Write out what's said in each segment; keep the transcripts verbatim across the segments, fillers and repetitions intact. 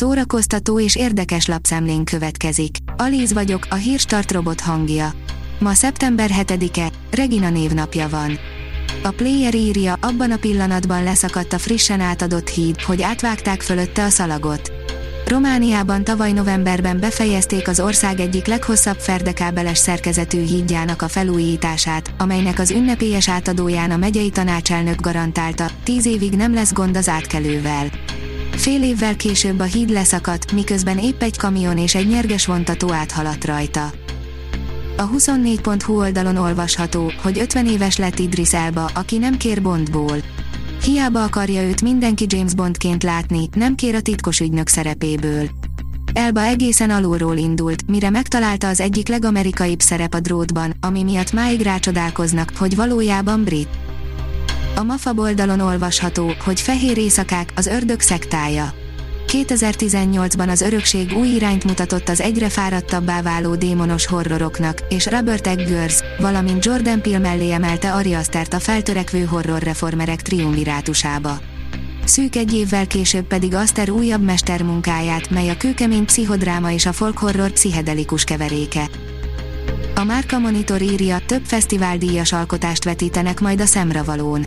szórakoztató és érdekes lapszemlén következik. Alíz vagyok, a Hírstart robot hangja. Ma szeptember hetedike, Regina névnapja van. A Player írja, abban a pillanatban leszakadt a frissen átadott híd, hogy átvágták fölötte a szalagot. Romániában tavaly novemberben befejezték az ország egyik leghosszabb ferdekábeles szerkezetű hídjának a felújítását, amelynek az ünnepélyes átadóján a megyei tanácselnök garantálta, tíz évig nem lesz gond az átkelővel. Fél évvel később a híd leszakadt, miközben épp egy kamion és egy nyerges vontató áthaladt rajta. A huszonnégy pont hu oldalon olvasható, hogy ötven éves lett Idris Elba, aki nem kér Bondból. Hiába akarja őt mindenki James Bondként látni, nem kér a titkos ügynök szerepéből. Elba egészen alulról indult, mire megtalálta az egyik legamerikaibb szerep a Drótban, ami miatt máig rácsodálkoznak, hogy valójában brit. A MAFA oldalon olvasható, hogy Fehér éjszakák, az ördög szektája. kétezer-tizennyolcban az örökség új irányt mutatott az egyre fáradtabbá váló démonos horroroknak, és Robert Eggers, valamint Jordan Peele mellé emelte Ari Astert a feltörekvő horrorreformerek triumvirátusába. Szűk egy évvel később pedig Aster újabb mestermunkáját, mely a kőkemény pszichodráma és a folkhorror pszichedelikus keveréke. A Márka Monitor írja, több fesztiváldíjas alkotást vetítenek majd a Szemravalón.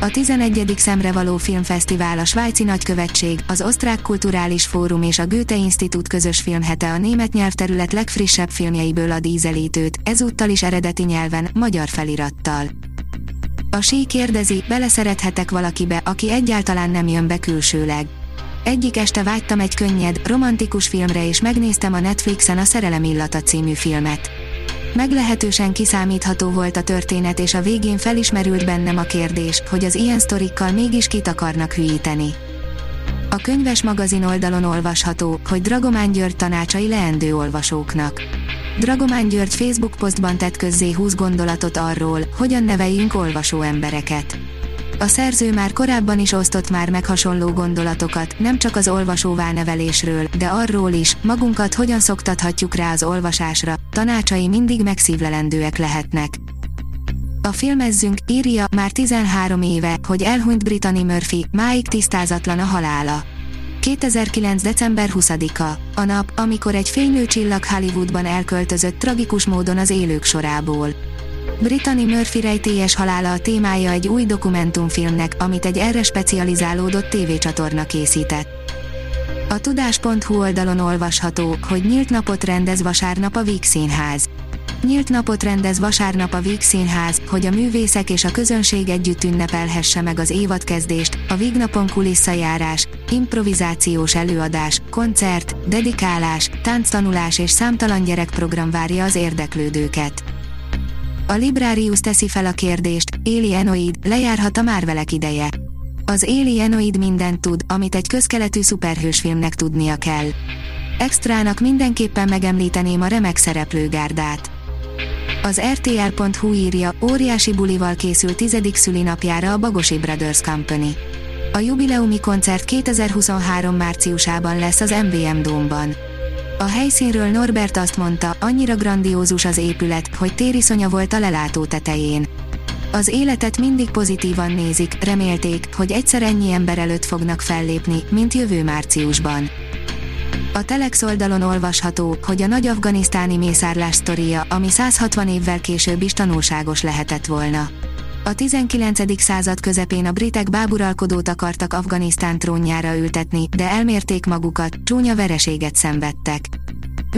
A tizenegyedik Szemrevaló Filmfesztivál, a Svájci Nagykövetség, az Osztrák Kulturális Fórum és a Goethe-Institut közös filmhete a német nyelvterület legfrissebb filmjeiből ad ízelítőt, ezúttal is eredeti nyelven, magyar felirattal. A Sí kérdezi, beleszerethetek valakibe, aki egyáltalán nem jön be külsőleg. Egyik este vágytam egy könnyed, romantikus filmre és megnéztem a Netflixen a Szerelem illata című filmet. Meglehetősen kiszámítható volt a történet, és a végén felismerült bennem a kérdés, hogy az ilyen sztorikkal mégis kit akarnak hülyíteni. A Könyves magazin oldalon olvasható, hogy Dragomán György tanácsai leendő olvasóknak. Dragomán György Facebook posztban tett közzé húsz gondolatot arról, hogyan neveljünk olvasó embereket. A szerző már korábban is osztott már meg hasonló gondolatokat, nem csak az olvasóvá nevelésről, de arról is, magunkat hogyan szoktathatjuk rá az olvasásra, tanácsai mindig megszívlelendőek lehetnek. A Filmezzünk írja, már tizenhárom éve, hogy elhunyt Brittany Murphy, máig tisztázatlan a halála. kétezer-kilenc december huszadika, a nap, amikor egy fénylő csillag Hollywoodban elköltözött tragikus módon az élők sorából. Brittany Murphy rejtélyes halála a témája egy új dokumentumfilmnek, amit egy erre specializálódott tévécsatorna készített. A tudás pont hu oldalon olvasható, hogy nyílt napot rendez vasárnap a Víg Színház. Nyílt napot rendez vasárnap a Víg Színház, hogy a művészek és a közönség együtt ünnepelhesse meg az évadkezdést, a Víg napon kulisszajárás, improvizációs előadás, koncert, dedikálás, tánctanulás és számtalan gyerekprogram várja az érdeklődőket. A Librarius teszi fel a kérdést, Alienoid, lejárhat a Marvelek ideje. Az Alienoid mindent tud, amit egy közkeletű szuperhősfilmnek tudnia kell. Extrának mindenképpen megemlíteném a remek szereplőgárdát. Az er té er pont hu írja, óriási bulival készül tizedik szülinapjára a Bagosi Brothers Company. A jubileumi koncert kétezer-huszonhárom márciusában lesz az em vé em Domban. A helyszínről Norbert azt mondta, annyira grandiózus az épület, hogy tériszonya volt a lelátó tetején. Az életet mindig pozitívan nézik, remélték, hogy egyszer ennyi ember előtt fognak fellépni, mint jövő márciusban. A Telex oldalon olvasható, hogy a nagy afganisztáni mészárlás sztoria, ami száz hatvan évvel később is tanulságos lehetett volna. A tizenkilencedik század közepén a britek báburalkodót akartak Afganisztán trónjára ültetni, de elmérték magukat, csúnya vereséget szenvedtek.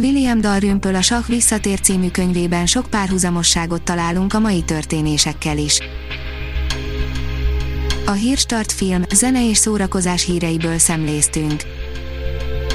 William Dalrymple a Sah Visszatér című könyvében sok párhuzamosságot találunk a mai történésekkel is. A Hírstart film, zene és szórakozás híreiből szemléztünk.